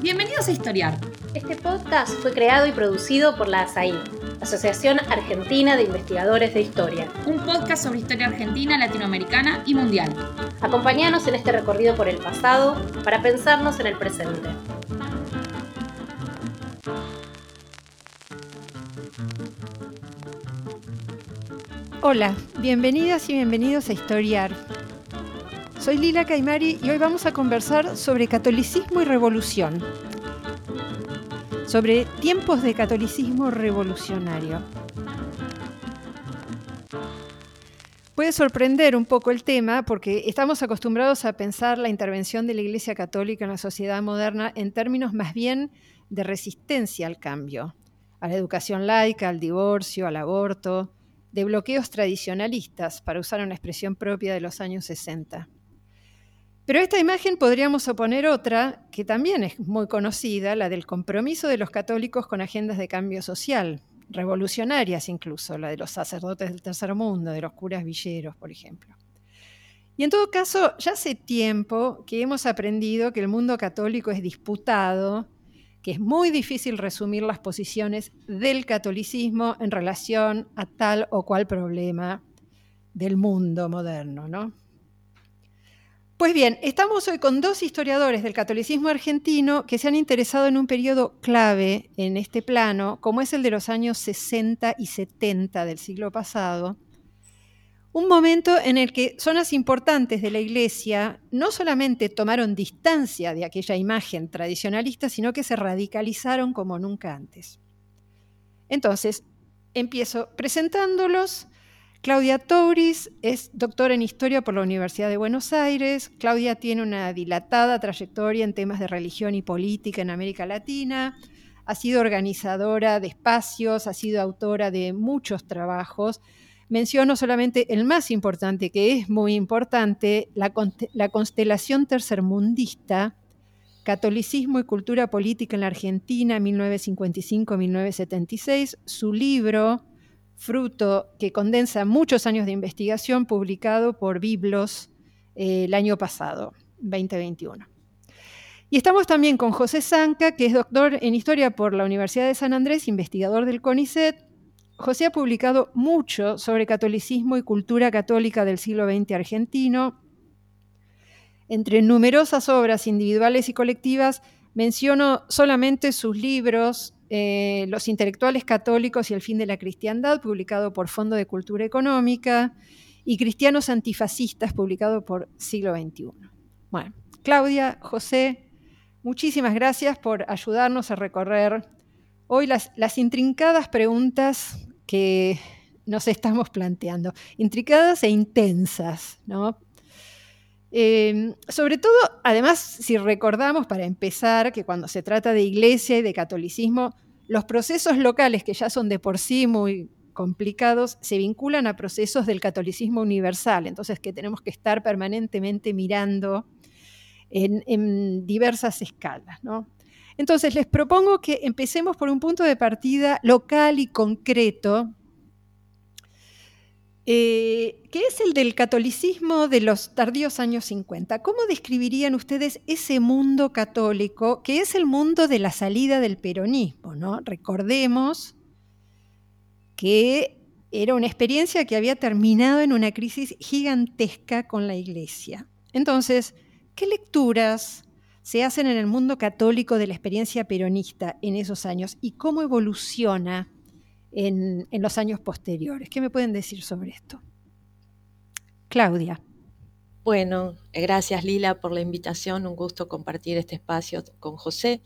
Bienvenidos a Historiar. Este podcast fue creado y producido por la ASAI, Asociación Argentina de Investigadores de Historia. Un podcast sobre historia argentina, latinoamericana y mundial. Acompáñanos en este recorrido por el pasado para pensarnos en el presente. Hola, bienvenidas y bienvenidos a Historiar. Soy Lila Caimari y hoy vamos a conversar sobre catolicismo y revolución. Sobre tiempos de catolicismo revolucionario. Puede sorprender un poco el tema porque estamos acostumbrados a pensar la intervención de la Iglesia Católica en la sociedad moderna en términos más bien de resistencia al cambio, a la educación laica, al divorcio, al aborto, de bloqueos tradicionalistas, para usar una expresión propia de los años 60. Pero a esta imagen podríamos oponer otra, que también es muy conocida, la del compromiso de los católicos con agendas de cambio social, revolucionarias incluso, la de los sacerdotes del tercer mundo, de los curas villeros, por ejemplo. Y en todo caso, ya hace tiempo que hemos aprendido que el mundo católico es disputado, que es muy difícil resumir las posiciones del catolicismo en relación a tal o cual problema del mundo moderno, ¿no? Pues bien, estamos hoy con dos historiadores del catolicismo argentino que se han interesado en un periodo clave en este plano, como es el de los años 60 y 70 del siglo pasado, un momento en el que zonas importantes de la Iglesia no solamente tomaron distancia de aquella imagen tradicionalista, sino que se radicalizaron como nunca antes. Entonces, empiezo presentándolos. Claudia Touris es doctora en Historia por la Universidad de Buenos Aires. Claudia tiene una dilatada trayectoria en temas de religión y política en América Latina. Ha sido organizadora de espacios, ha sido autora de muchos trabajos. Menciono solamente el más importante, que es muy importante, la constelación tercermundista, Catolicismo y Cultura Política en la Argentina, 1955-1976, su libro, fruto que condensa muchos años de investigación, publicado por Biblos el año pasado, 2021. Y estamos también con José Sanca, que es doctor en Historia por la Universidad de San Andrés, investigador del CONICET. José ha publicado mucho sobre catolicismo y cultura católica del siglo XX argentino. Entre numerosas obras individuales y colectivas, menciono solamente sus libros Los intelectuales católicos y el fin de la cristiandad, publicado por Fondo de Cultura Económica, y Cristianos antifascistas, publicado por Siglo XXI. Bueno, Claudia, José, muchísimas gracias por ayudarnos a recorrer hoy las intrincadas preguntas que nos estamos planteando, intrincadas e intensas, ¿no? Sobre todo, además, si recordamos para empezar que cuando se trata de iglesia y de catolicismo, los procesos locales, que ya son de por sí muy complicados, se vinculan a procesos del catolicismo universal, entonces que tenemos que estar permanentemente mirando en diversas escalas, ¿no? Entonces, les propongo que empecemos por un punto de partida local y concreto, que es el del catolicismo de los tardíos años 50. ¿Cómo describirían ustedes ese mundo católico, que es el mundo de la salida del peronismo, ¿no? Recordemos que era una experiencia que había terminado en una crisis gigantesca con la Iglesia. Entonces, ¿qué lecturas se hacen en el mundo católico de la experiencia peronista en esos años y cómo evoluciona en los años posteriores? ¿Qué me pueden decir sobre esto? Claudia. Bueno, gracias Lila por la invitación, un gusto compartir este espacio con José.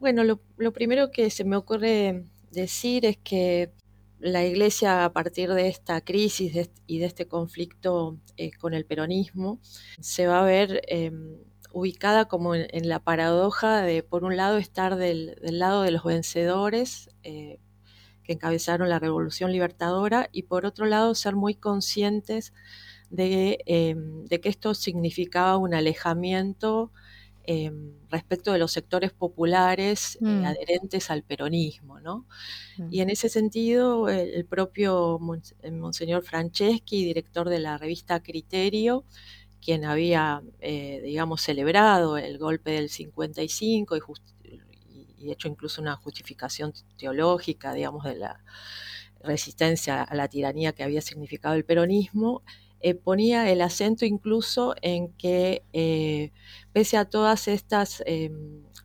Bueno, lo primero que se me ocurre decir es que la Iglesia, a partir de esta crisis y de este conflicto con el peronismo, se va a ver ubicada como en la paradoja de, por un lado, estar del lado de los vencedores que encabezaron la Revolución Libertadora, y por otro lado ser muy conscientes de que esto significaba un alejamiento respecto de los sectores populares adherentes al peronismo, ¿no? Y en ese sentido el propio Monseñor Franceschi, director de la revista Criterio, quien había, digamos, celebrado el golpe del 55 y hecho incluso una justificación teológica, digamos, de la resistencia a la tiranía que había significado el peronismo, ponía el acento incluso en que, pese a todas estas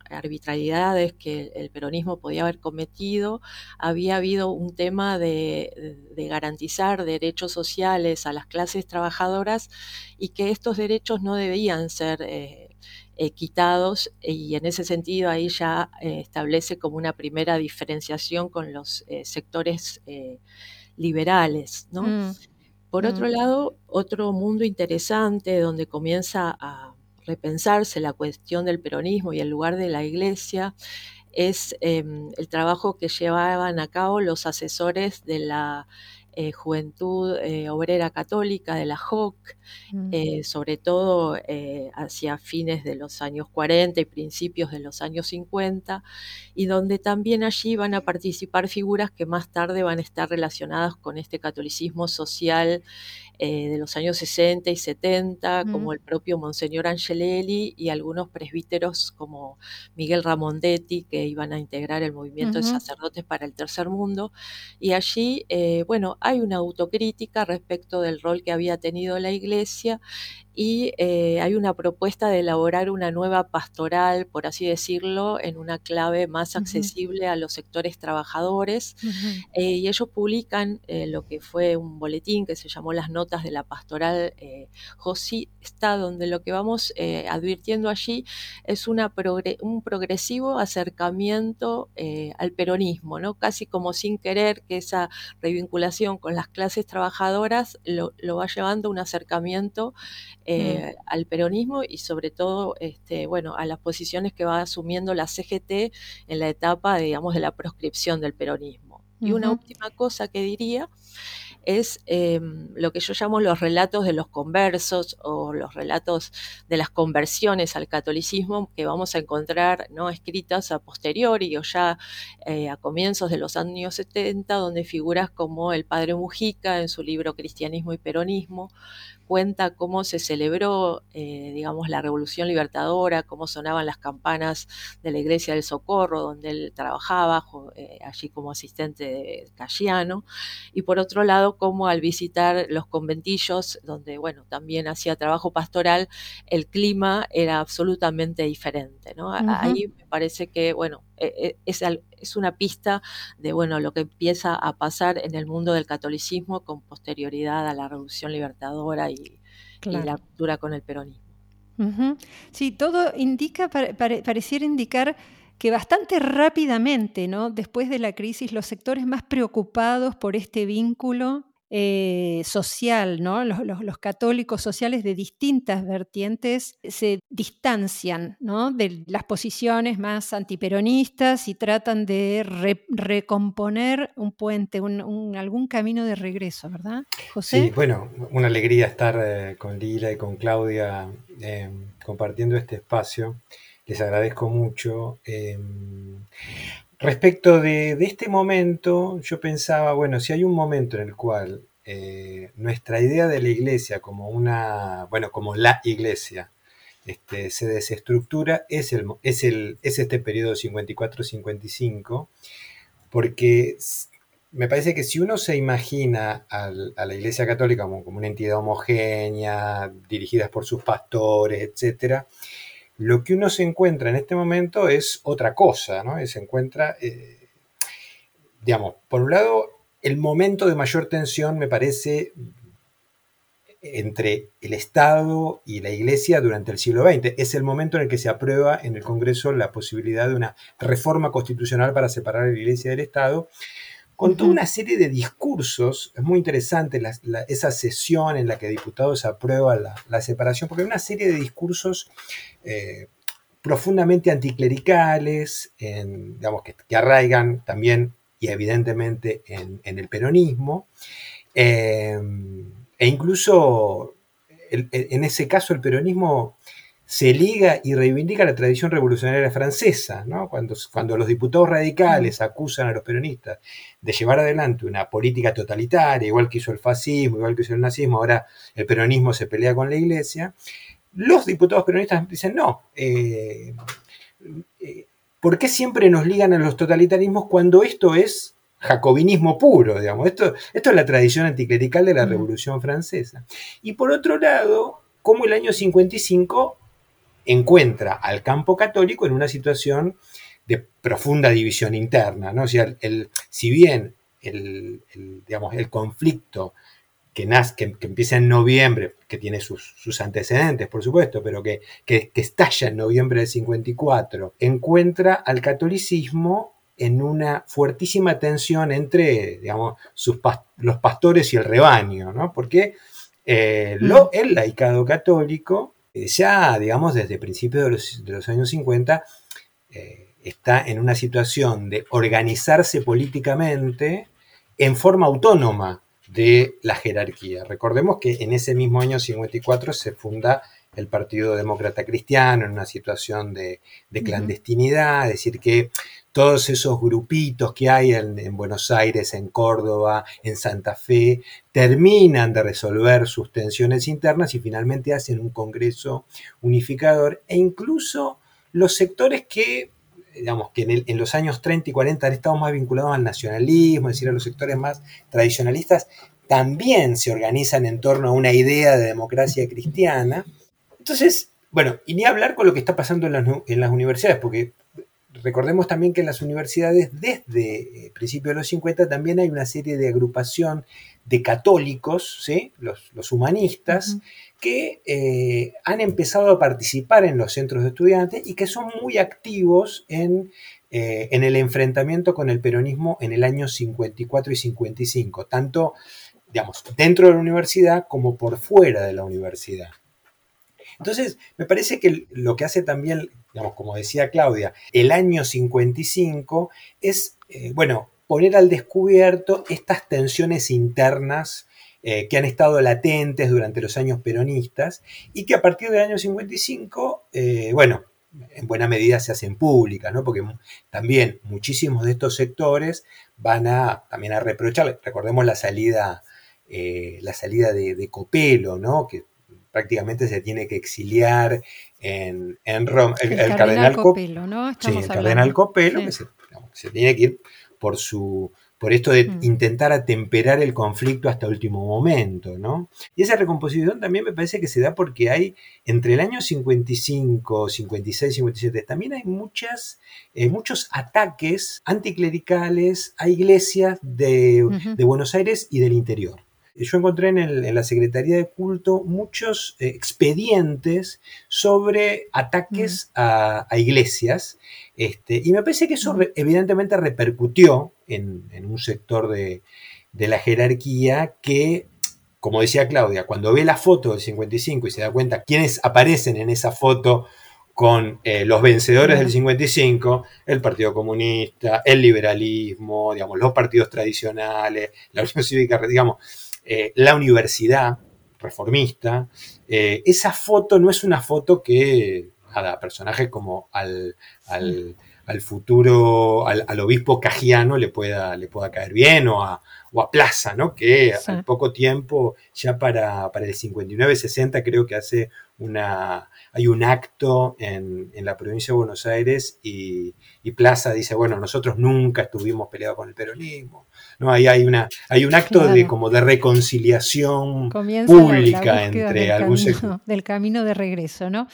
arbitrariedades que el peronismo podía haber cometido, había habido un tema de garantizar derechos sociales a las clases trabajadoras y que estos derechos no debían ser quitados, y en ese sentido ahí ya establece como una primera diferenciación con los sectores liberales, ¿no? Por otro lado, otro mundo interesante donde comienza a repensarse la cuestión del peronismo y el lugar de la Iglesia es el trabajo que llevaban a cabo los asesores de la Juventud Obrera Católica, de la JOC, sobre todo hacia fines de los años 40 y principios de los años 50, y donde también allí van a participar figuras que más tarde van a estar relacionadas con este catolicismo social de los años 60 y 70, como el propio Monseñor Angelelli y algunos presbíteros como Miguel Ramondetti, que iban a integrar el movimiento de sacerdotes para el tercer mundo. Y allí, bueno, hay una autocrítica respecto del rol que había tenido la Iglesia y hay una propuesta de elaborar una nueva pastoral, por así decirlo, en una clave más accesible a los sectores trabajadores. Y ellos publican lo que fue un boletín que se llamó Las Notas de la Pastoral Jocista, donde lo que vamos advirtiendo allí es un progresivo acercamiento al peronismo, ¿no? Casi como sin querer, que esa revinculación con las clases trabajadoras lo va llevando a un acercamiento al peronismo y sobre todo bueno, a las posiciones que va asumiendo la CGT en la etapa, digamos, de la proscripción del peronismo. Y una última cosa que diría es lo que yo llamo los relatos de los conversos o los relatos de las conversiones al catolicismo, que vamos a encontrar, ¿no?, escritas a posteriori o ya a comienzos de los años 70, donde figuras como el padre Mujica, en su libro Cristianismo y Peronismo, cuenta cómo se celebró, digamos, la Revolución Libertadora, cómo sonaban las campanas de la Iglesia del Socorro, donde él trabajaba allí como asistente cayiano, y por otro lado, cómo al visitar los conventillos, donde, bueno, también hacía trabajo pastoral, el clima era absolutamente diferente, ¿no? Ahí me parece que, bueno, es una pista de, bueno, lo que empieza a pasar en el mundo del catolicismo con posterioridad a la Revolución Libertadora y la ruptura con el peronismo. Sí, todo indica, pareciera indicar que bastante rápidamente, ¿no?, después de la crisis, los sectores más preocupados por este vínculo social, ¿no?, los católicos sociales de distintas vertientes se distancian, ¿no?, de las posiciones más antiperonistas y tratan de recomponer un puente, algún camino de regreso, ¿verdad, José? Sí, bueno, una alegría estar con Lila y con Claudia compartiendo este espacio. Les agradezco mucho. Respecto de este momento, yo pensaba, bueno, si hay un momento en el cual nuestra idea de la Iglesia como la Iglesia se desestructura, es este periodo 54-55, porque me parece que si uno se imagina a la Iglesia Católica como una entidad homogénea, dirigidas por sus pastores, etcétera, lo que uno se encuentra en este momento es otra cosa, ¿no? Se encuentra, digamos, por un lado, el momento de mayor tensión, me parece, entre el Estado y la Iglesia durante el siglo XX. Es el momento en el que se aprueba en el Congreso la posibilidad de una reforma constitucional para separar a la Iglesia del Estado, con toda una serie de discursos. Es muy interesante esa sesión en la que diputados aprueban la separación, porque hay una serie de discursos profundamente anticlericales, digamos, que arraigan también, y evidentemente, en el peronismo. E incluso, en ese caso, el peronismo se liga y reivindica la tradición revolucionaria francesa, ¿no? Cuando los diputados radicales acusan a los peronistas de llevar adelante una política totalitaria, igual que hizo el fascismo, igual que hizo el nazismo, ahora el peronismo se pelea con la Iglesia, los diputados peronistas dicen no, ¿por qué siempre nos ligan a los totalitarismos cuando esto es jacobinismo puro, digamos? Esto es la tradición anticlerical de la Revolución Francesa. Y por otro lado, como el año 55 encuentra al campo católico en una situación de profunda división interna, ¿no? O sea, si bien el conflicto que empieza en noviembre, que tiene sus antecedentes, por supuesto, pero que estalla en noviembre del 54, encuentra al catolicismo en una fuertísima tensión entre, digamos, los pastores y el rebaño, ¿no? Porque el laicado católico, ya, digamos, desde principios de los años 50, está en una situación de organizarse políticamente en forma autónoma de la jerarquía. Recordemos que en ese mismo año 54 se funda el Partido Demócrata Cristiano en una situación de clandestinidad, es decir, que todos esos grupitos que hay en Buenos Aires, en Córdoba, en Santa Fe, terminan de resolver sus tensiones internas y finalmente hacen un congreso unificador, e incluso los sectores que, digamos, que en los años 30 y 40 han estado más vinculados al nacionalismo, es decir, a los sectores más tradicionalistas, también se organizan en torno a una idea de democracia cristiana. Entonces, bueno, y ni hablar con lo que está pasando en las universidades, porque recordemos también que en las universidades desde principios de los 50 también hay una serie de agrupación de católicos, ¿sí? los humanistas, que han empezado a participar en los centros de estudiantes y que son muy activos en el enfrentamiento con el peronismo en el año 54 y 55, tanto, digamos, dentro de la universidad como por fuera de la universidad. Entonces, me parece que lo que hace también, digamos, como decía Claudia, el año 55 es, poner al descubierto estas tensiones internas que han estado latentes durante los años peronistas y que a partir del año 55, en buena medida se hacen públicas, ¿no? Porque también muchísimos de estos sectores van también a reprocharle. Recordemos la salida de Copelo, ¿no? Que prácticamente se tiene que exiliar en Roma. El cardenal Copelo, ¿no? Sí, el cardenal Copelo, sí. Que se tiene que ir por esto de intentar atemperar el conflicto hasta último momento, ¿no? Y esa recomposición también me parece que se da porque hay, entre el año 55, 56, 57, también hay muchos ataques anticlericales a iglesias de Buenos Aires y del interior. Yo encontré en la Secretaría de Culto muchos expedientes sobre ataques a iglesias, y me parece que eso evidentemente repercutió en un sector de la jerarquía que, como decía Claudia, cuando ve la foto del 55 y se da cuenta quiénes aparecen en esa foto con los vencedores del 55, el Partido Comunista, el liberalismo, digamos, los partidos tradicionales, la Unión Cívica, digamos, la universidad reformista, esa foto no es una foto que, personajes como al futuro, al obispo cajiano le pueda caer bien, o a Plaza, ¿no? Que sí, al poco tiempo, ya para el 59-60, creo que hace hay un acto en la provincia de Buenos Aires y Plaza dice, bueno, nosotros nunca estuvimos peleados con el peronismo. No, ahí hay un acto, claro, de reconciliación. Comienza pública entre algún sector del camino de regreso, ¿no?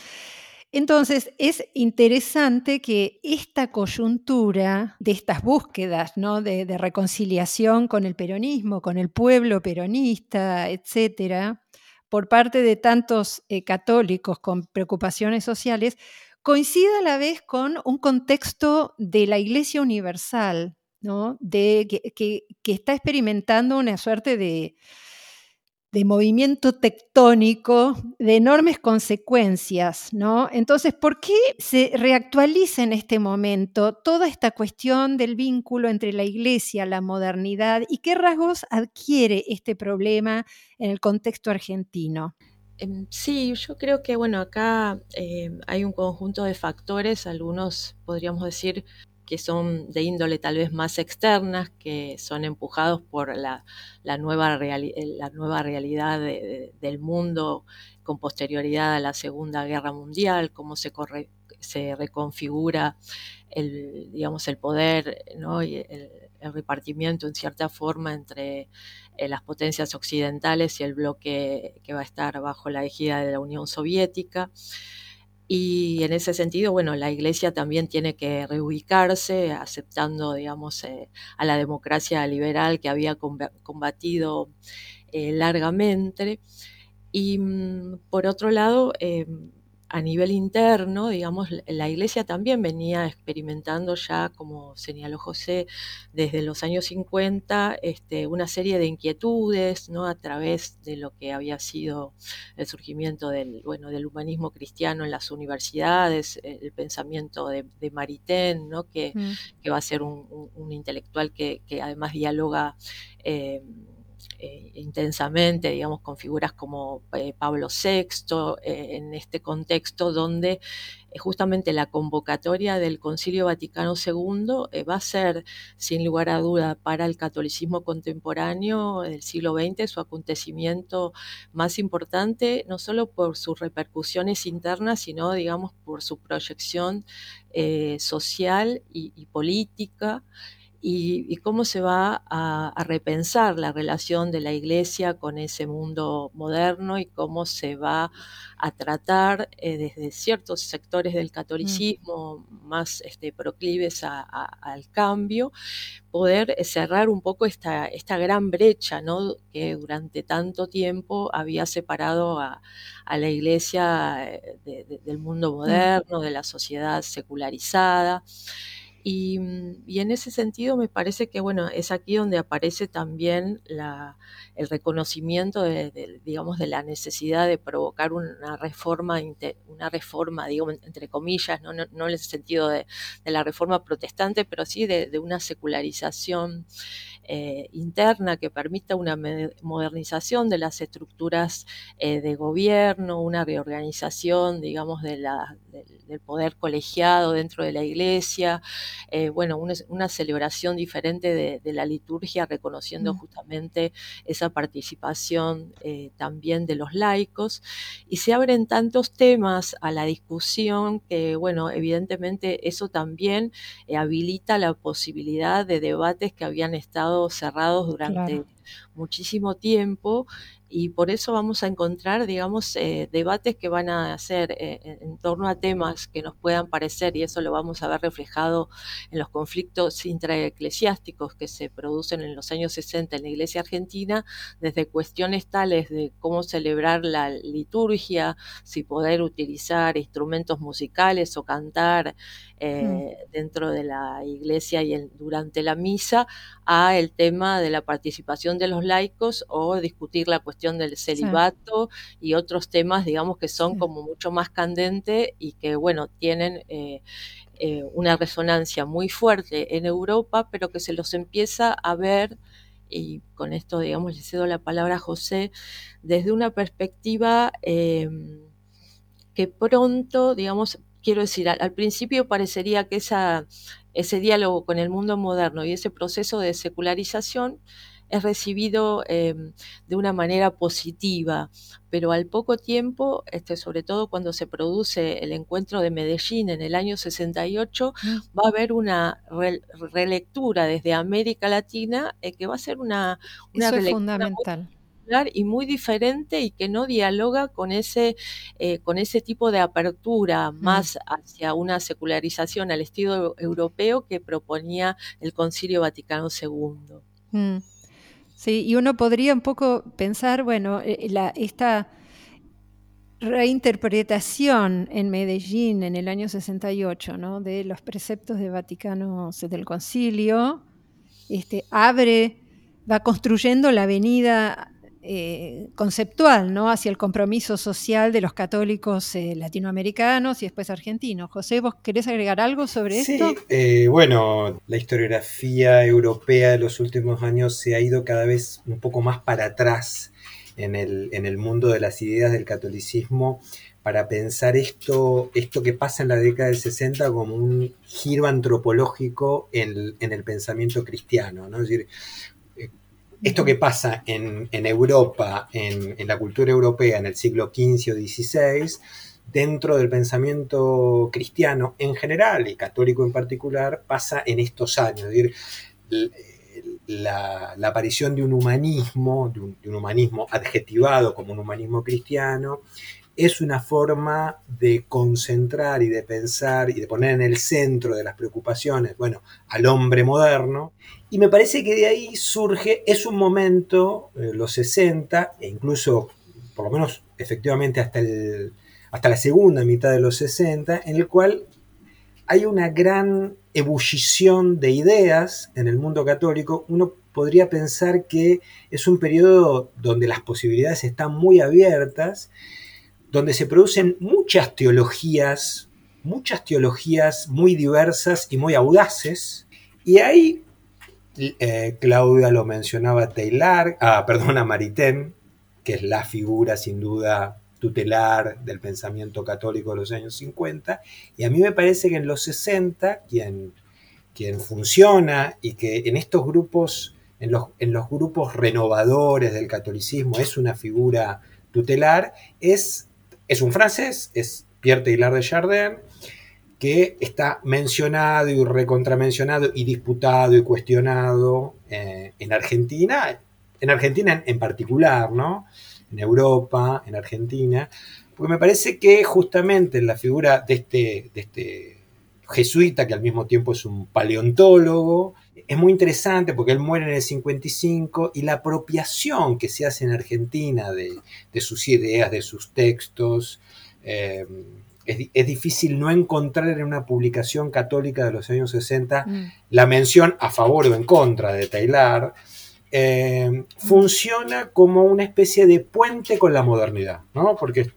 Entonces, es interesante que esta coyuntura de estas búsquedas, ¿no? de reconciliación con el peronismo, con el pueblo peronista, etcétera, por parte de tantos católicos con preocupaciones sociales, coincida a la vez con un contexto de la Iglesia Universal, ¿no? Que está experimentando una suerte de movimiento tectónico de enormes consecuencias, ¿no? Entonces, ¿por qué se reactualiza en este momento toda esta cuestión del vínculo entre la Iglesia, la modernidad, y qué rasgos adquiere este problema en el contexto argentino? Sí, yo creo que bueno, acá hay un conjunto de factores, algunos podríamos decir que son de índole tal vez más externas, que son empujados por la nueva realidad del mundo con posterioridad a la Segunda Guerra Mundial, cómo se reconfigura el poder, ¿no? Y el repartimiento en cierta forma entre las potencias occidentales y el bloque que va a estar bajo la égida de la Unión Soviética. Y en ese sentido, bueno, la Iglesia también tiene que reubicarse, aceptando, digamos, a la democracia liberal que había combatido largamente. Y por otro lado, a nivel interno, digamos, la Iglesia también venía experimentando ya, como señaló José, desde los años 50, una serie de inquietudes, ¿no? A través de lo que había sido el surgimiento del humanismo cristiano en las universidades, el pensamiento de Maritain, ¿no? Que va a ser un intelectual que además dialoga intensamente, digamos, con figuras como Pablo VI, en este contexto donde justamente la convocatoria del Concilio Vaticano II va a ser, sin lugar a duda, para el catolicismo contemporáneo del siglo XX su acontecimiento más importante, no solo por sus repercusiones internas, sino, digamos, por su proyección social y política, y cómo se va a repensar la relación de la Iglesia con ese mundo moderno y cómo se va a tratar desde ciertos sectores del catolicismo más proclives al cambio, poder cerrar un poco esta gran brecha, ¿no? Que durante tanto tiempo había separado a la Iglesia del mundo moderno, de la sociedad secularizada. Y en ese sentido me parece que bueno, es aquí donde aparece también el reconocimiento digamos, de la necesidad de provocar una reforma, digamos, entre comillas, no en el sentido de la reforma protestante, pero sí de una secularización interna que permita una modernización de las estructuras de gobierno, una reorganización, digamos, del poder colegiado dentro de la Iglesia. Una celebración diferente de la liturgia, reconociendo justamente esa participación también de los laicos, y se abren tantos temas a la discusión que, bueno, evidentemente eso también habilita la posibilidad de debates que habían estado cerrados durante muchísimo tiempo, y por eso vamos a encontrar, digamos, debates que van a hacer en torno a temas que nos puedan parecer, y eso lo vamos a ver reflejado en los conflictos intraeclesiásticos que se producen en los años 60 en la Iglesia Argentina, desde cuestiones tales de cómo celebrar la liturgia, si poder utilizar instrumentos musicales o cantar dentro de la Iglesia y durante la misa, a el tema de la participación de los laicos o discutir la cuestión del celibato y otros temas, digamos, que son como mucho más candentes y que, bueno, tienen una resonancia muy fuerte en Europa, pero que se los empieza a ver, y con esto, digamos, le cedo la palabra a José, desde una perspectiva que pronto, digamos, quiero decir, al principio parecería que ese diálogo con el mundo moderno y ese proceso de secularización es recibido de una manera positiva, pero al poco tiempo, sobre todo cuando se produce el encuentro de Medellín en el año 68, va a haber una relectura desde América Latina que va a ser una relectura es fundamental y muy diferente, y que no dialoga con ese tipo de apertura más hacia una secularización al estilo europeo que proponía el Concilio Vaticano II. Sí, y uno podría un poco pensar, bueno, esta reinterpretación en Medellín en el año 68, ¿no? De los preceptos de Vaticano, del Concilio, va construyendo la avenida conceptual, ¿no? Hacia el compromiso social de los católicos latinoamericanos y después argentinos. José, ¿vos querés agregar algo sobre esto? Sí, la historiografía europea de los últimos años se ha ido cada vez un poco más para atrás en el mundo de las ideas del catolicismo para pensar esto que pasa en la década del 60 como un giro antropológico en el pensamiento cristiano, ¿no? Es decir, esto que pasa en Europa, en la cultura europea en el siglo XV o XVI, dentro del pensamiento cristiano en general y católico en particular, pasa en estos años. Es decir, la aparición de un humanismo, adjetivado como un humanismo cristiano, es una forma de concentrar y de pensar y de poner en el centro de las preocupaciones, al hombre moderno. Y me parece que de ahí surge, es un momento, los 60, e incluso, por lo menos efectivamente hasta la segunda mitad de los 60, en el cual hay una gran ebullición de ideas en el mundo católico. Uno podría pensar que es un periodo donde las posibilidades están muy abiertas, donde se producen muchas teologías muy diversas y muy audaces. Y ahí, Claudia lo mencionaba, Maritain, que es la figura sin duda tutelar del pensamiento católico de los años 50, y a mí me parece que en los 60, quien funciona y que en estos grupos, en los grupos renovadores del catolicismo es una figura tutelar, es un francés, es Pierre Teilhard de Chardin, que está mencionado y recontramencionado y disputado y cuestionado en Argentina en particular, ¿no? En Europa, en Argentina, porque me parece que justamente la figura de este jesuita, que al mismo tiempo es un paleontólogo, es muy interesante porque él muere en el 55 y la apropiación que se hace en Argentina de sus ideas, de sus textos, es difícil no encontrar en una publicación católica de los años 60 la mención a favor o en contra de Teilhard. Funciona como una especie de puente con la modernidad, ¿no? Porque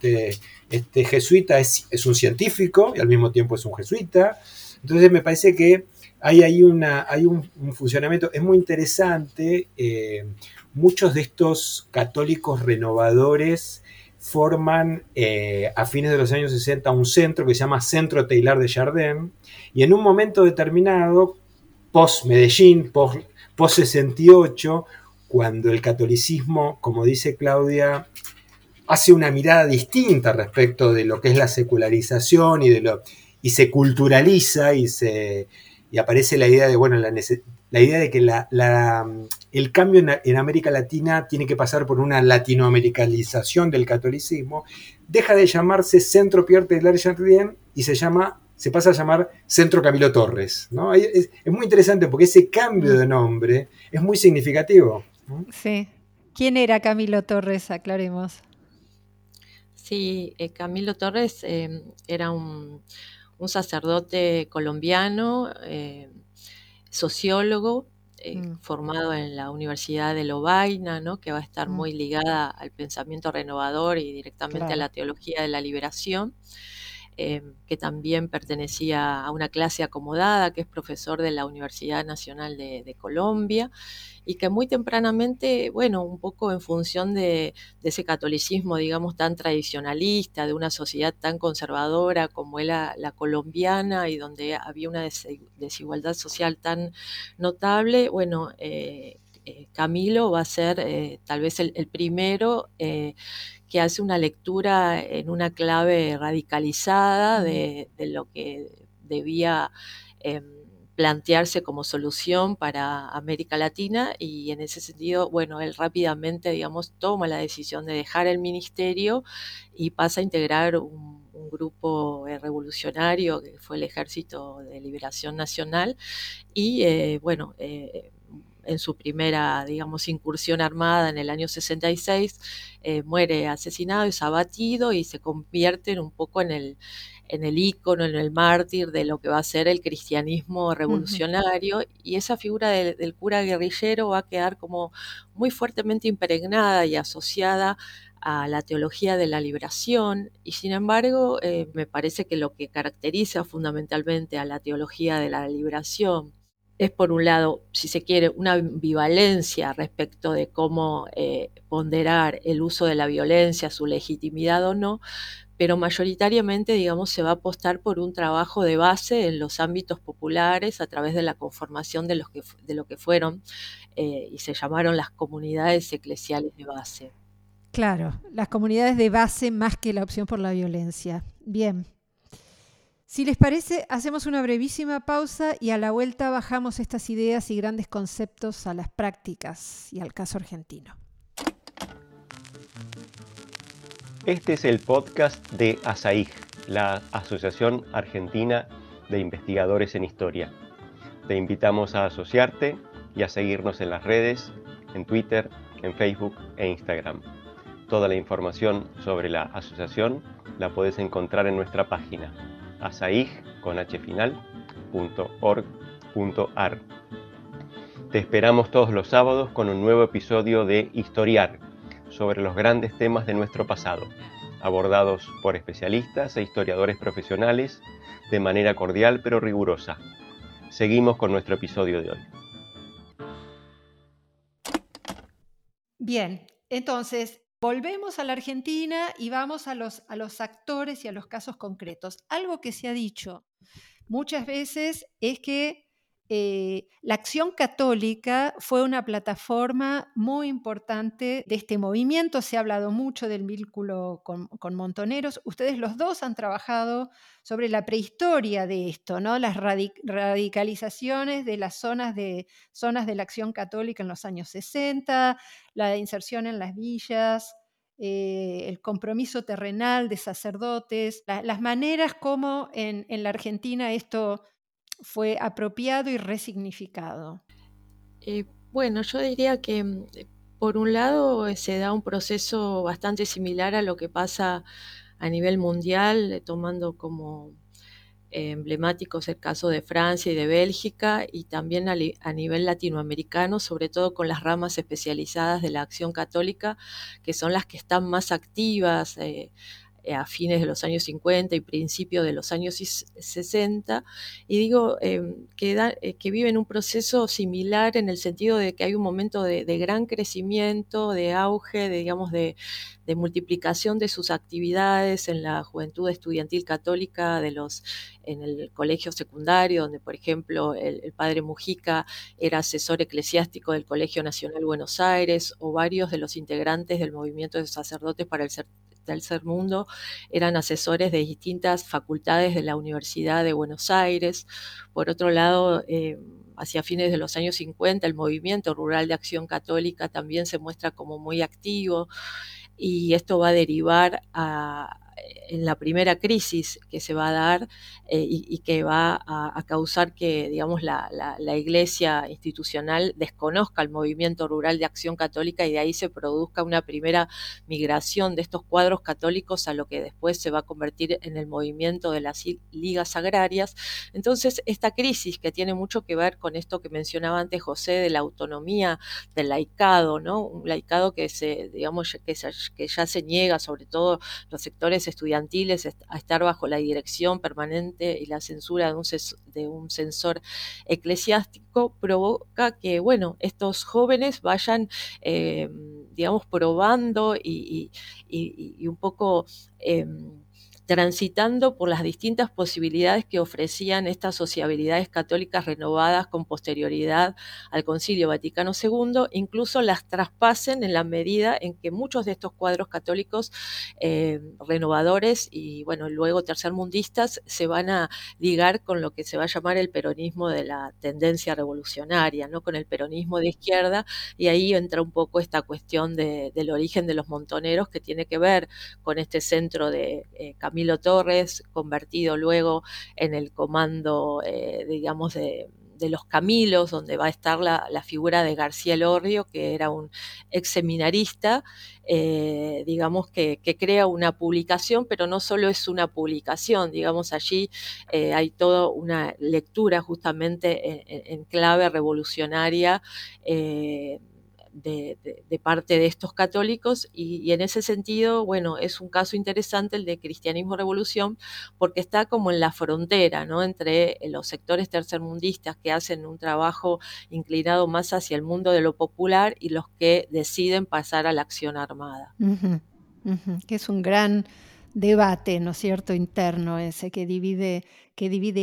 este jesuita es un científico y al mismo tiempo es un jesuita. Entonces me parece que hay un funcionamiento, es muy interesante. Muchos de estos católicos renovadores forman a fines de los años 60 un centro que se llama Centro Teilhard de Chardin, y en un momento determinado, post-Medellín, post-68, cuando el catolicismo, como dice Claudia, hace una mirada distinta respecto de lo que es la secularización y se culturaliza y aparece la idea de la idea de que el cambio en América Latina tiene que pasar por una latinoamericanización del catolicismo, deja de llamarse Centro Pierre Teilhard de Chardin y se pasa a llamar Centro Camilo Torres, ¿no? Es muy interesante porque ese cambio de nombre es muy significativo, ¿no? Sí. ¿Quién era Camilo Torres? Aclaremos. Sí, Camilo Torres era un sacerdote colombiano, sociólogo, formado en la Universidad de Lovaina, ¿no? Que va a estar muy ligada al pensamiento renovador y directamente a la teología de la liberación. Que también pertenecía a una clase acomodada, que es profesor de la Universidad Nacional de Colombia, y que muy tempranamente, un poco en función de ese catolicismo, digamos, tan tradicionalista, de una sociedad tan conservadora como era la colombiana, y donde había una desigualdad social tan notable, Camilo va a ser tal vez el primero que hace una lectura en una clave radicalizada de lo que debía plantearse como solución para América Latina, y en ese sentido, él rápidamente, toma la decisión de dejar el ministerio y pasa a integrar un grupo revolucionario que fue el Ejército de Liberación Nacional y, en su primera, incursión armada en el año 66, muere asesinado, es abatido y se convierte en un poco en el ícono, en el mártir de lo que va a ser el cristianismo revolucionario. Y esa figura del cura guerrillero va a quedar como muy fuertemente impregnada y asociada a la teología de la liberación, y sin embargo me parece que lo que caracteriza fundamentalmente a la teología de la liberación es, por un lado, si se quiere, una ambivalencia respecto de cómo ponderar el uso de la violencia, su legitimidad o no, pero mayoritariamente, digamos, se va a apostar por un trabajo de base en los ámbitos populares a través de la conformación de, lo que fueron y se llamaron las comunidades eclesiales de base. Claro, las comunidades de base más que la opción por la violencia. Bien. Si les parece, hacemos una brevísima pausa y a la vuelta bajamos estas ideas y grandes conceptos a las prácticas y al caso argentino. Este es el podcast de ASAIJ, la Asociación Argentina de Investigadores en Historia. Te invitamos a asociarte y a seguirnos en las redes, en Twitter, en Facebook e Instagram. Toda la información sobre la asociación la podés encontrar en nuestra página asaij.org.ar. Te esperamos todos los sábados con un nuevo episodio de Historiar, sobre los grandes temas de nuestro pasado, abordados por especialistas e historiadores profesionales de manera cordial pero rigurosa. Seguimos con nuestro episodio de hoy. Bien, entonces volvemos a la Argentina y vamos a los actores y a los casos concretos. Algo que se ha dicho muchas veces es que la Acción Católica fue una plataforma muy importante de este movimiento. Se ha hablado mucho del vínculo con Montoneros. Ustedes los dos han trabajado sobre la prehistoria de esto, ¿no? Las radicalizaciones de las zonas de la Acción Católica en los años 60, la inserción en las villas, el compromiso terrenal de sacerdotes, las maneras como en la Argentina esto fue apropiado y resignificado. Bueno, yo diría que por un lado se da un proceso bastante similar a lo que pasa a nivel mundial, tomando como emblemáticos el caso de Francia y de Bélgica, y también a nivel latinoamericano, sobre todo con las ramas especializadas de la Acción Católica, que son las que están más activas a fines de los años 50 y principio de los años 60, y digo que viven un proceso similar en el sentido de que hay un momento de gran crecimiento, de auge, de multiplicación de sus actividades en la juventud estudiantil católica, en el colegio secundario, donde, por ejemplo, el padre Mujica era asesor eclesiástico del Colegio Nacional Buenos Aires, o varios de los integrantes del movimiento de sacerdotes para el Tercer Mundo eran asesores de distintas facultades de la Universidad de Buenos Aires. Por otro lado, hacia fines de los años 50, el movimiento rural de Acción Católica también se muestra como muy activo, y esto va a derivar en la primera crisis que se va a dar y que va a causar que, digamos, la Iglesia institucional desconozca el movimiento rural de Acción Católica, y de ahí se produzca una primera migración de estos cuadros católicos a lo que después se va a convertir en el movimiento de las ligas agrarias. Entonces, esta crisis, que tiene mucho que ver con esto que mencionaba antes José, de la autonomía del laicado, ¿no? Un laicado que que ya se niega, sobre todo los sectores estudiantiles, a estar bajo la dirección permanente y la censura de un censor eclesiástico, provoca que, bueno, estos jóvenes vayan, digamos, probando y un poco transitando por las distintas posibilidades que ofrecían estas sociabilidades católicas renovadas con posterioridad al Concilio Vaticano II, incluso las traspasen en la medida en que muchos de estos cuadros católicos renovadores y, bueno, luego tercermundistas se van a ligar con lo que se va a llamar el peronismo de la tendencia revolucionaria, ¿no? Con el peronismo de izquierda, y ahí entra un poco esta cuestión del origen de los Montoneros, que tiene que ver con este centro de Camilo Torres, convertido luego en el comando, digamos, de los Camilos, donde va a estar la figura de García Elorrio, que era un ex seminarista, digamos, que crea una publicación, pero no solo es una publicación, digamos, allí hay toda una lectura justamente en clave revolucionaria, de parte de estos católicos, y en ese sentido, bueno, es un caso interesante el de Cristianismo-Revolución, porque está como en la frontera, ¿no?, entre los sectores tercermundistas que hacen un trabajo inclinado más hacia el mundo de lo popular y los que deciden pasar a la acción armada. Uh-huh, uh-huh. Que es un gran debate, ¿no es cierto?, interno ese que divide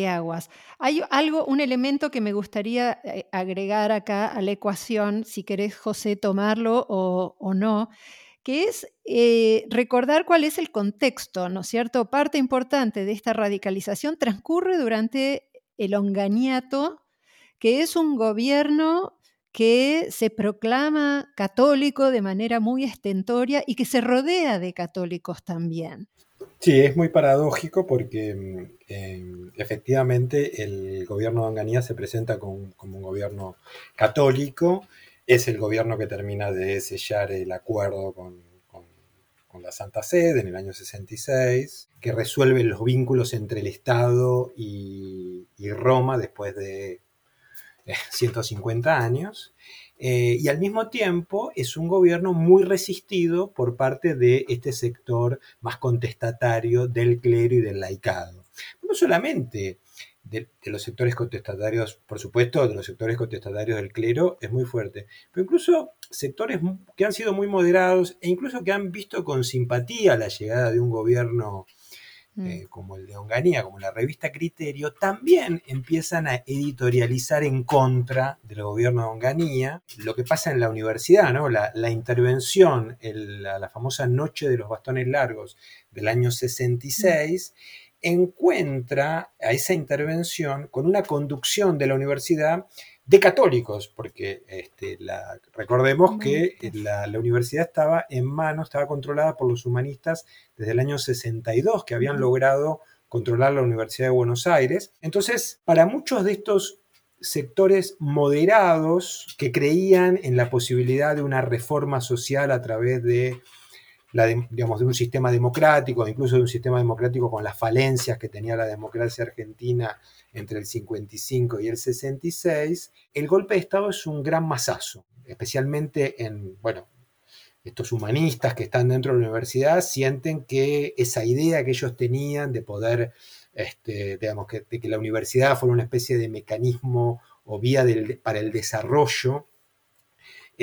aguas. Hay algo, un elemento que me gustaría agregar acá a la ecuación, si querés, José, tomarlo o no, que es recordar cuál es el contexto, ¿no es cierto? Parte importante de esta radicalización transcurre durante el Onganiato, que es un gobierno que se proclama católico de manera muy estentoria y que se rodea de católicos también. Sí, es muy paradójico porque efectivamente el gobierno de Onganía se presenta como un gobierno católico, es el gobierno que termina de sellar el acuerdo con la Santa Sede en el año 66, que resuelve los vínculos entre el Estado y Roma después de 150 años, y al mismo tiempo es un gobierno muy resistido por parte de este sector más contestatario del clero y del laicado. No solamente de los sectores contestatarios, por supuesto, de los sectores contestatarios del clero es muy fuerte, pero incluso sectores que han sido muy moderados e incluso que han visto con simpatía la llegada de un gobierno como el de Onganía, como la revista Criterio, también empiezan a editorializar en contra del gobierno de Onganía. Lo que pasa en la universidad, ¿no? La intervención, la famosa Noche de los Bastones Largos del año 66, encuentra a esa intervención con una conducción de la universidad de católicos, porque recordemos que la universidad estaba controlada por los humanistas desde el año 62, que habían logrado controlar la Universidad de Buenos Aires. Entonces, para muchos de estos sectores moderados que creían en la posibilidad de una reforma social a través de un sistema democrático, incluso de un sistema democrático con las falencias que tenía la democracia argentina entre el 55 y el 66, el golpe de Estado es un gran masazo, especialmente estos humanistas que están dentro de la universidad sienten que esa idea que ellos tenían de poder, de que la universidad fuera una especie de mecanismo o vía para el desarrollo,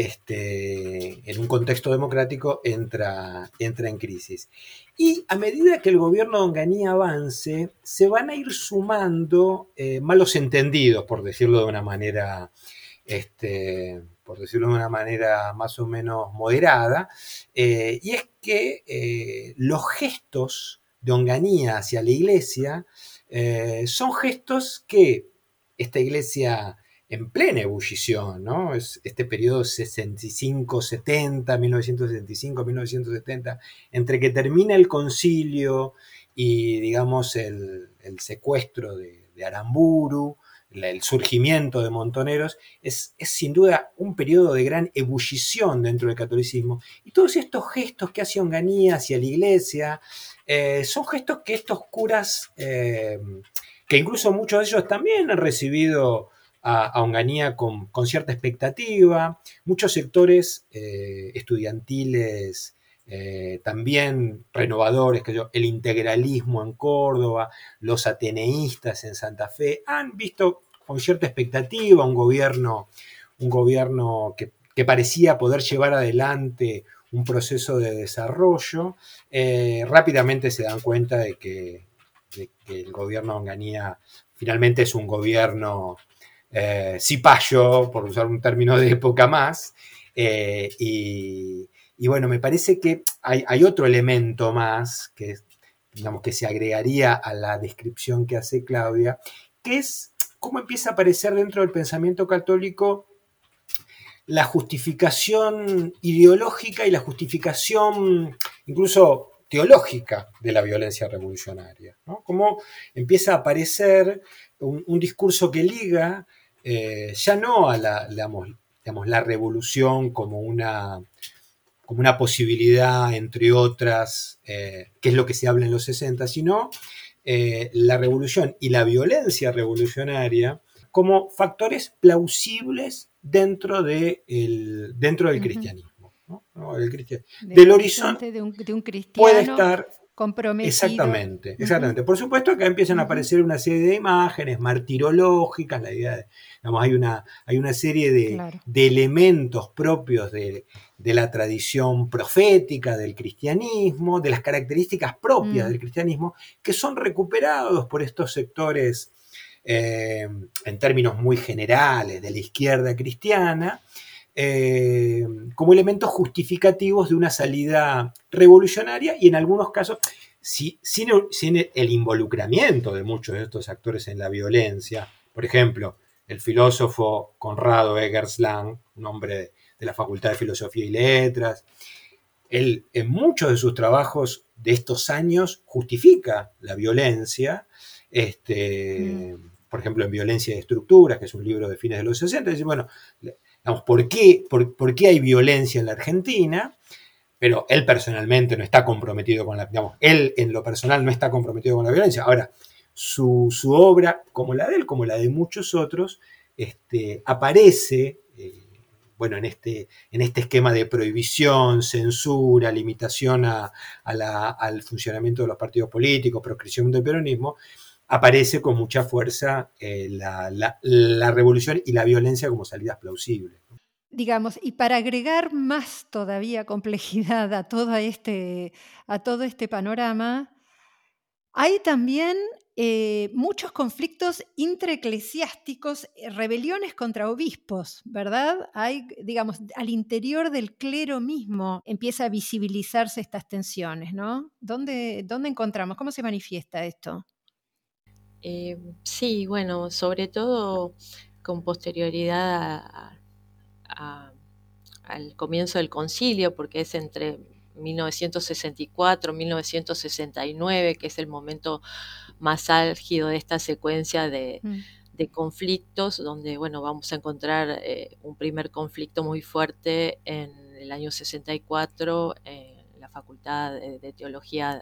en un contexto democrático entra en crisis. Y a medida que el gobierno de Onganía avance, se van a ir sumando malos entendidos, por decirlo de una manera, más o menos moderada, y es que los gestos de Onganía hacia la iglesia son gestos que esta iglesia en plena ebullición, ¿no? Es este periodo 1965-1970, entre que termina el concilio y, digamos, el secuestro de Aramburu, el surgimiento de Montoneros, es sin duda un periodo de gran ebullición dentro del catolicismo. Y todos estos gestos que hace Onganía hacia la iglesia son gestos que estos curas, que incluso muchos de ellos también han recibido a Onganía con cierta expectativa, muchos sectores estudiantiles también renovadores, el integralismo en Córdoba, los ateneístas en Santa Fe, han visto con cierta expectativa un gobierno que parecía poder llevar adelante un proceso de desarrollo. Rápidamente se dan cuenta de que el gobierno de Onganía finalmente es un gobierno cipayo, por usar un término de época más, me parece que hay otro elemento más que, digamos, que se agregaría a la descripción que hace Claudia, que es cómo empieza a aparecer dentro del pensamiento católico la justificación ideológica y la justificación incluso teológica de la violencia revolucionaria, ¿no? Cómo empieza a aparecer un discurso que liga ya no a la revolución como una posibilidad, entre otras, que es lo que se habla en los 60, sino la revolución y la violencia revolucionaria como factores plausibles dentro del cristianismo, ¿no? ¿No? Del horizonte de un cristiano puede estar comprometido. Exactamente. Por supuesto, acá empiezan a aparecer una serie de imágenes martirológicas, la idea de, digamos, hay una serie de elementos propios de la tradición profética del cristianismo, de las características propias del cristianismo, que son recuperados por estos sectores, en términos muy generales, de la izquierda cristiana, como elementos justificativos de una salida revolucionaria y en algunos casos sin el involucramiento de muchos de estos actores en la violencia. Por ejemplo, el filósofo Conrado Eggerslang, un hombre de la Facultad de Filosofía y Letras, él en muchos de sus trabajos de estos años justifica la violencia, por ejemplo, en Violencia de Estructuras, que es un libro de fines de los 60, dice, bueno, ¿Por qué hay violencia en la Argentina? Pero él personalmente no está comprometido con la... Digamos, él en lo personal no está comprometido con la violencia. Ahora, su obra, como la de él, como la de muchos otros, aparece en este esquema de prohibición, censura, limitación al funcionamiento de los partidos políticos, proscripción del peronismo. Aparece con mucha fuerza la revolución y la violencia como salidas plausibles, ¿no? Digamos, y para agregar más todavía complejidad a todo este panorama, hay también muchos conflictos intraeclesiásticos, rebeliones contra obispos, ¿verdad? Hay, digamos, al interior del clero mismo empieza a visibilizarse estas tensiones, ¿no? ¿Dónde encontramos? ¿Cómo se manifiesta esto? Sí, bueno, sobre todo con posterioridad al comienzo del concilio, porque es entre 1964 y 1969, que es el momento más álgido de esta secuencia de conflictos, donde bueno, vamos a encontrar un primer conflicto muy fuerte en el año 64 en la Facultad de Teología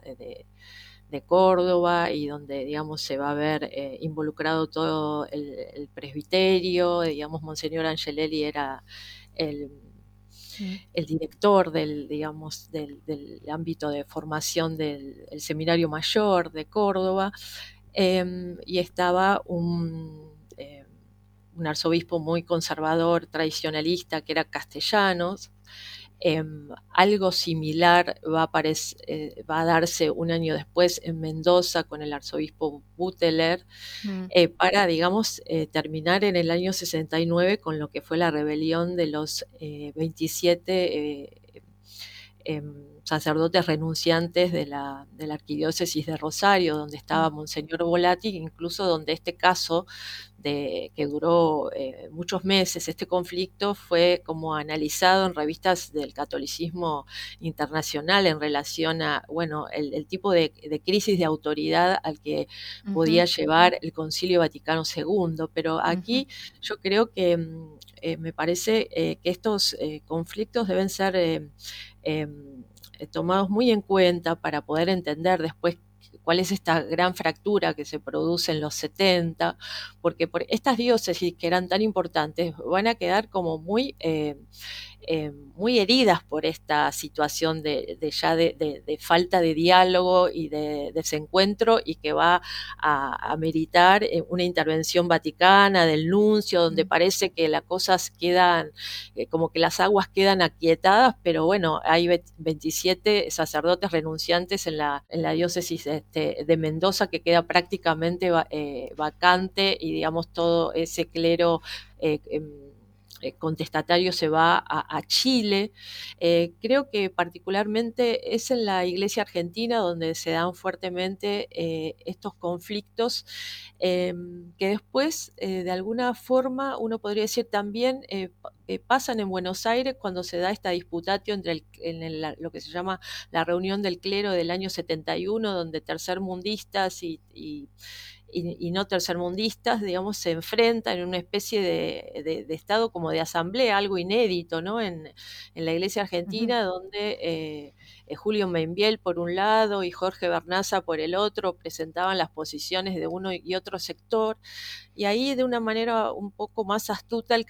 de Córdoba, y donde, digamos, se va a ver involucrado todo el presbiterio. Digamos, Monseñor Angelelli era el director del ámbito de formación del Seminario Mayor de Córdoba, y estaba un arzobispo muy conservador, tradicionalista, que era Castellanos. Algo similar va a darse un año después en Mendoza con el arzobispo Buteler, para, digamos, terminar en el año 69 con lo que fue la rebelión de los 27 sacerdotes renunciantes de la arquidiócesis de Rosario, donde estaba Monseñor Volati, incluso donde este caso que duró muchos meses, este conflicto fue como analizado en revistas del catolicismo internacional en relación a, bueno, el tipo de crisis de autoridad al que podía llevar el Concilio Vaticano II. Pero aquí yo creo que me parece que estos conflictos deben ser tomados muy en cuenta para poder entender después cuál es esta gran fractura que se produce en los 70, porque por estas diócesis que eran tan importantes van a quedar como muy heridas por esta situación de falta de diálogo y de desencuentro, y que va a meritar una intervención vaticana del nuncio, donde parece que las cosas quedan, como que las aguas quedan aquietadas, pero bueno, hay 27 sacerdotes renunciantes en la diócesis de Mendoza, que queda prácticamente vacante, y digamos todo ese clero contestatario se va a Chile. Creo que particularmente es en la Iglesia Argentina donde se dan fuertemente estos conflictos, que después de alguna forma uno podría decir también pasan en Buenos Aires cuando se da esta disputatio entre lo que se llama la reunión del clero del año 71, donde tercermundistas y y no tercermundistas, digamos, se enfrentan en una especie de estado como de asamblea, algo inédito, ¿no? En la Iglesia Argentina, uh-huh. donde Julio Membiel por un lado y Jorge Barnaza por el otro presentaban las posiciones de uno y otro sector, y ahí de una manera un poco más astuta el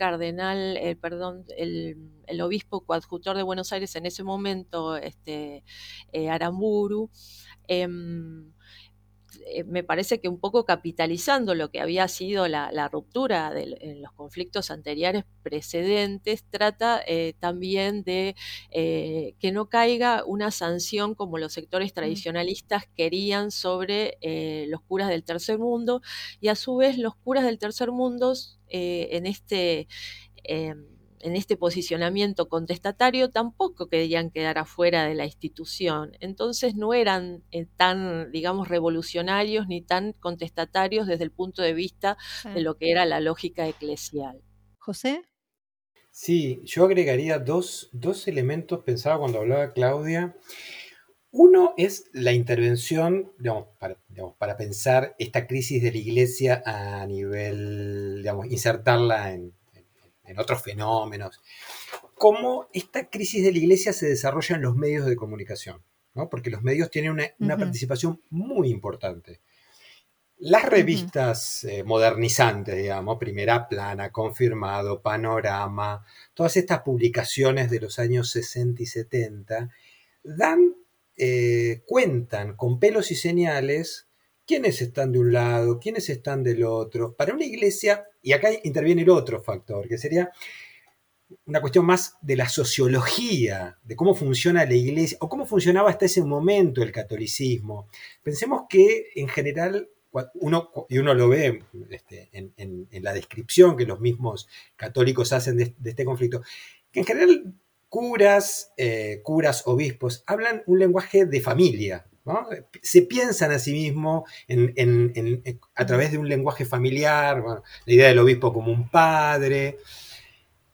obispo coadjutor de Buenos Aires en ese momento, Aramburu, me parece que un poco capitalizando lo que había sido la ruptura en los conflictos anteriores precedentes, trata también de que no caiga una sanción como los sectores tradicionalistas querían sobre los curas del tercer mundo, y a su vez los curas del tercer mundo en este posicionamiento contestatario tampoco querían quedar afuera de la institución. Entonces no eran tan, digamos, revolucionarios ni tan contestatarios desde el punto de vista de lo que era la lógica eclesial. ¿José? Sí, yo agregaría dos elementos, pensaba cuando hablaba Claudia. Uno es la intervención, para pensar esta crisis de la Iglesia a nivel, insertarla en otros fenómenos, cómo esta crisis de la Iglesia se desarrolla en los medios de comunicación, ¿no? Porque los medios tienen una uh-huh. participación muy importante. Las revistas uh-huh. Modernizantes, Primera Plana, Confirmado, Panorama, todas estas publicaciones de los años 60 y 70, cuentan con pelos y señales quiénes están de un lado, quiénes están del otro. Para una iglesia, y acá interviene el otro factor, que sería una cuestión más de la sociología, de cómo funciona la iglesia, o cómo funcionaba hasta ese momento el catolicismo. Pensemos que, en general, uno lo ve en la descripción que los mismos católicos hacen de este conflicto, que en general curas, obispos, hablan un lenguaje de familia, ¿no? Se piensan a sí mismos a través de un lenguaje familiar, la idea del obispo como un padre.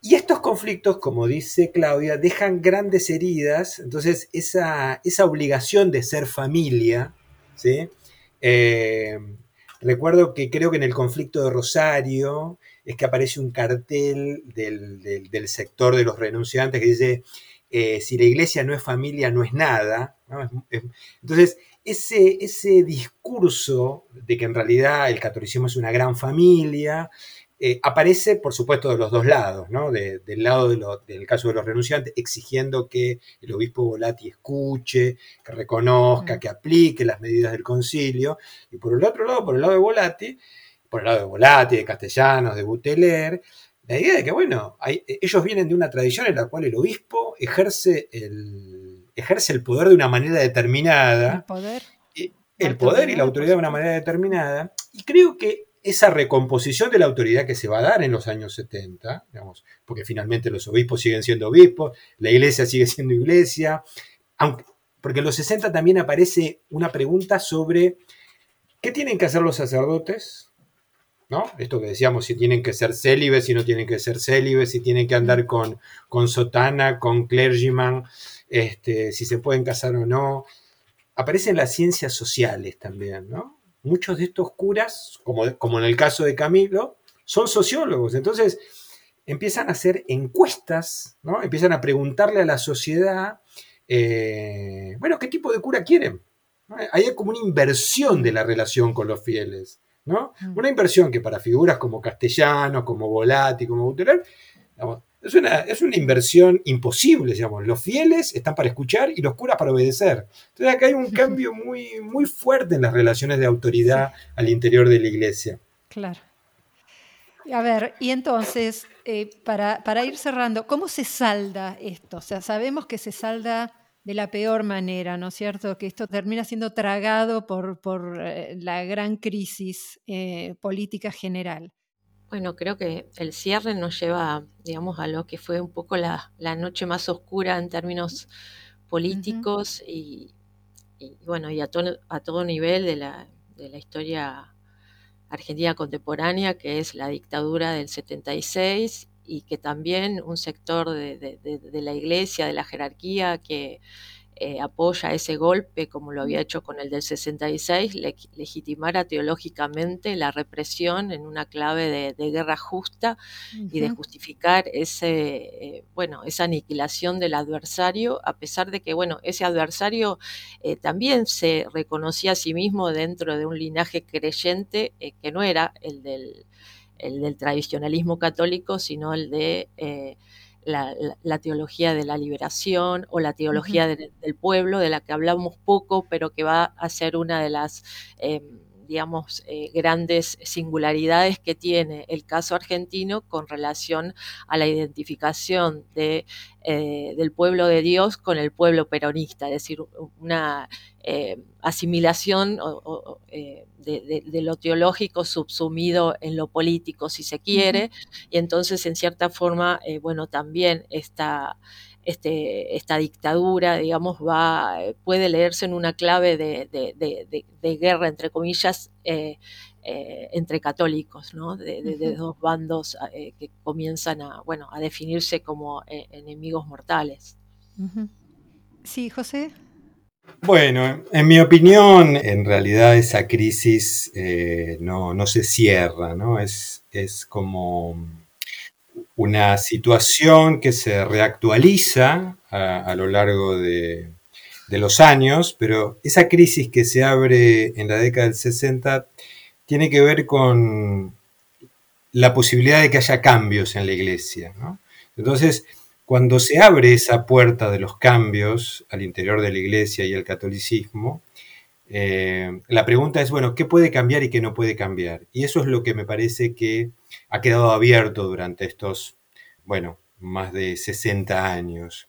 Y estos conflictos, como dice Claudia, dejan grandes heridas. Entonces, esa obligación de ser familia, ¿sí? Recuerdo que creo que en el conflicto de Rosario es que aparece un cartel del sector de los renunciantes que dice... si la iglesia no es familia, no es nada, ¿no? Entonces, ese discurso de que en realidad el catolicismo es una gran familia, aparece, por supuesto, de los dos lados, ¿no? Del lado del caso de los renunciantes, exigiendo que el obispo Volati escuche, que reconozca, que aplique las medidas del concilio. Y por el otro lado, por el lado de Volati, de Castellanos, de Buteler, la idea de que, ellos vienen de una tradición en la cual el obispo ejerce el poder de una manera determinada. El poder y la autoridad de una manera determinada. Y creo que esa recomposición de la autoridad que se va a dar en los años 70, porque finalmente los obispos siguen siendo obispos, la iglesia sigue siendo iglesia, porque en los 60 también aparece una pregunta sobre qué tienen que hacer los sacerdotes, ¿no? Esto que decíamos, si tienen que ser célibes, si no tienen que ser célibes, si tienen que andar con sotana, con clergyman, si se pueden casar o no. Aparecen las ciencias sociales también, ¿no? Muchos de estos curas, como en el caso de Camilo, son sociólogos. Entonces empiezan a hacer encuestas, ¿no? Empiezan a preguntarle a la sociedad, ¿qué tipo de cura quieren? ¿No? Ahí hay como una inversión de la relación con los fieles, ¿no? Una inversión que para figuras como Castellanos, como Volati, como Buteler, es una inversión imposible, Los fieles están para escuchar y los curas para obedecer. Entonces acá hay un cambio muy, muy fuerte en las relaciones de autoridad al interior de la iglesia. Claro. A ver, y entonces, para ir cerrando, ¿cómo se salda esto? O sea, sabemos que se salda de la peor manera, ¿no es cierto? Que esto termina siendo tragado por la gran crisis política general. Bueno, creo que el cierre nos lleva, a lo que fue un poco la noche más oscura en términos políticos uh-huh. y a todo nivel de la historia argentina contemporánea, que es la dictadura del 76, y que también un sector de la iglesia, de la jerarquía, que apoya ese golpe, como lo había hecho con el del 66, legitimara teológicamente la represión en una clave de guerra justa, uh-huh, y de justificar esa aniquilación del adversario, a pesar de que, ese adversario también se reconocía a sí mismo dentro de un linaje creyente que no era el del tradicionalismo católico, sino el de... La teología de la liberación o la teología, uh-huh, del pueblo, de la que hablamos poco, pero que va a ser una de las grandes singularidades que tiene el caso argentino con relación a la identificación del pueblo de Dios con el pueblo peronista, es decir, una asimilación de lo teológico subsumido en lo político, si se quiere, uh-huh, y entonces, en cierta forma, también esta dictadura, puede leerse en una clave de guerra, entre comillas, entre católicos, ¿no? De dos bandos que comienzan a definirse como enemigos mortales. Sí, José. Bueno, en mi opinión, en realidad esa crisis no se cierra, ¿no? Es como... una situación que se reactualiza a lo largo de los años, pero esa crisis que se abre en la década del 60 tiene que ver con la posibilidad de que haya cambios en la Iglesia, ¿no? Entonces, cuando se abre esa puerta de los cambios al interior de la Iglesia y el catolicismo, la pregunta es, ¿qué puede cambiar y qué no puede cambiar? Y eso es lo que me parece que ha quedado abierto durante estos, más de 60 años.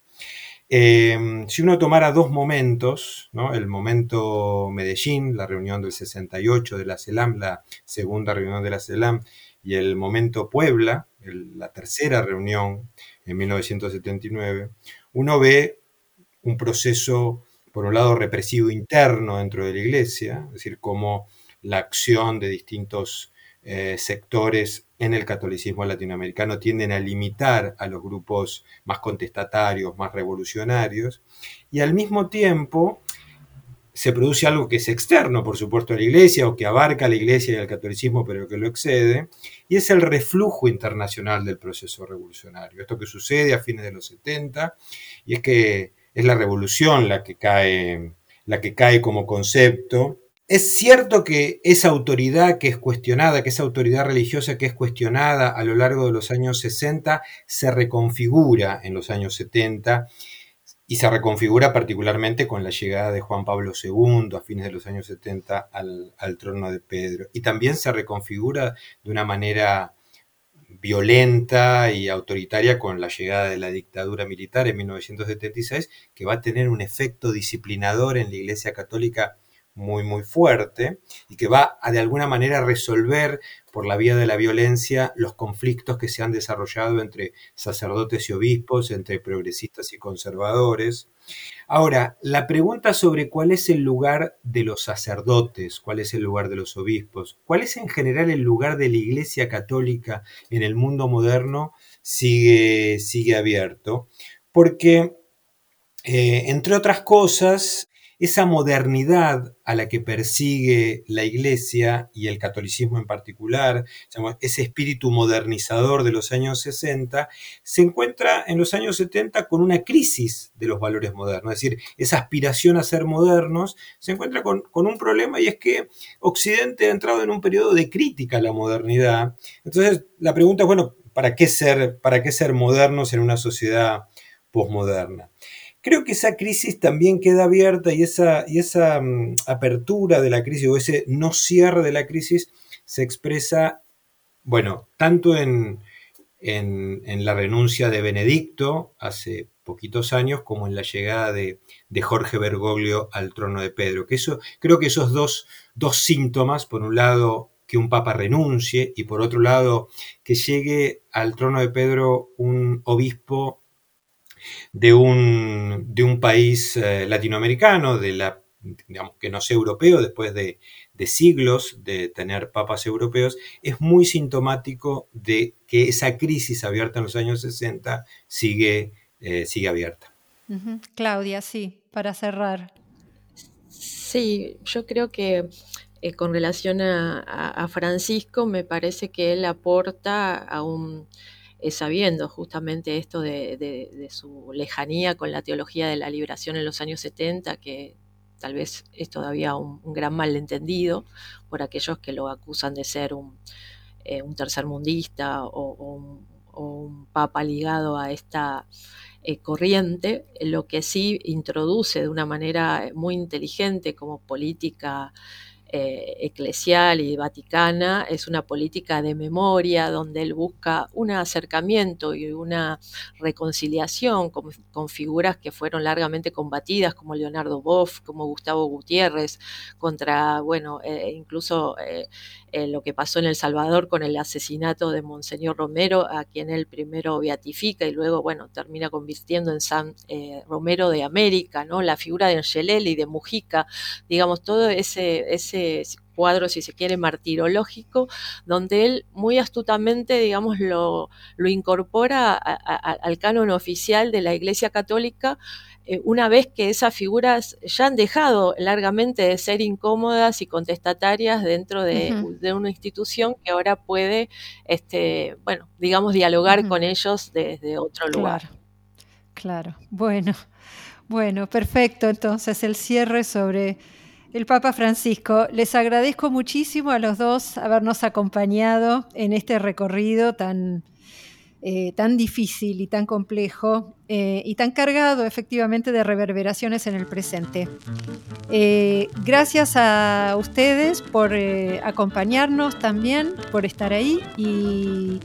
Si uno tomara dos momentos, ¿no? El momento Medellín, la reunión del 68 de la CELAM, la segunda reunión de la CELAM, y el momento Puebla, la tercera reunión en 1979, uno ve un proceso, por un lado, represivo interno dentro de la Iglesia, es decir, cómo la acción de distintos sectores en el catolicismo latinoamericano tienden a limitar a los grupos más contestatarios, más revolucionarios, y al mismo tiempo se produce algo que es externo, por supuesto, a la Iglesia, o que abarca a la Iglesia y al catolicismo, pero que lo excede, y es el reflujo internacional del proceso revolucionario. Esto que sucede a fines de los 70, y es que es la revolución la que cae como concepto. Es cierto que esa autoridad que es cuestionada, que esa autoridad religiosa que es cuestionada a lo largo de los años 60, se reconfigura en los años 70 y se reconfigura particularmente con la llegada de Juan Pablo II a fines de los años 70 al trono de Pedro. Y también se reconfigura de una manera violenta y autoritaria con la llegada de la dictadura militar en 1976, que va a tener un efecto disciplinador en la Iglesia Católica muy, muy fuerte, y que va a, de alguna manera, resolver por la vía de la violencia los conflictos que se han desarrollado entre sacerdotes y obispos, entre progresistas y conservadores. Ahora, la pregunta sobre cuál es el lugar de los sacerdotes, cuál es el lugar de los obispos, cuál es en general el lugar de la Iglesia Católica en el mundo moderno, sigue abierto, porque, entre otras cosas, esa modernidad a la que persigue la Iglesia y el catolicismo en particular, ese espíritu modernizador de los años 60, se encuentra en los años 70 con una crisis de los valores modernos. Es decir, esa aspiración a ser modernos se encuentra con un problema, y es que Occidente ha entrado en un periodo de crítica a la modernidad. Entonces, la pregunta es, ¿para qué ser modernos en una sociedad posmoderna? Creo que esa crisis también queda abierta, y esa apertura de la crisis, o ese no cierre de la crisis, se expresa, tanto en la renuncia de Benedicto hace poquitos años, como en la llegada de Jorge Bergoglio al trono de Pedro. Creo que esos dos síntomas, por un lado, que un papa renuncie, y por otro lado, que llegue al trono de Pedro un obispo de un país latinoamericano, que no sea europeo, después de siglos de tener papas europeos, es muy sintomático de que esa crisis abierta en los años 60 sigue abierta. Uh-huh. Claudia, sí. para cerrar. Sí, yo creo que con relación a Francisco, me parece que él aporta aún sabiendo justamente esto de su lejanía con la teología de la liberación en los años 70, que tal vez es todavía un gran malentendido por aquellos que lo acusan de ser un tercermundista o un papa ligado a esta corriente. Lo que sí introduce de una manera muy inteligente como política eclesial y vaticana es una política de memoria, donde él busca un acercamiento y una reconciliación con figuras que fueron largamente combatidas, como Leonardo Boff, como Gustavo Gutiérrez, contra, incluso lo que pasó en El Salvador con el asesinato de Monseñor Romero, a quien él primero beatifica y luego, termina convirtiendo en San Romero de América, ¿no? La figura de Angelelli, de Mujica, todo ese cuadro, si se quiere, martirológico, donde él muy astutamente, lo incorpora al canon oficial de la Iglesia Católica, una vez que esas figuras ya han dejado largamente de ser incómodas y contestatarias dentro de una institución que ahora puede, dialogar con ellos desde otro lugar. Claro. Bueno, perfecto. Entonces, el cierre sobre el Papa Francisco. Les agradezco muchísimo a los dos habernos acompañado en este recorrido tan difícil y tan complejo y tan cargado efectivamente de reverberaciones en el presente. Gracias a ustedes por acompañarnos también, por estar ahí, y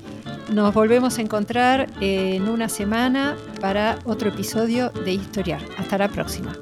nos volvemos a encontrar en una semana para otro episodio de Historiar. Hasta la próxima.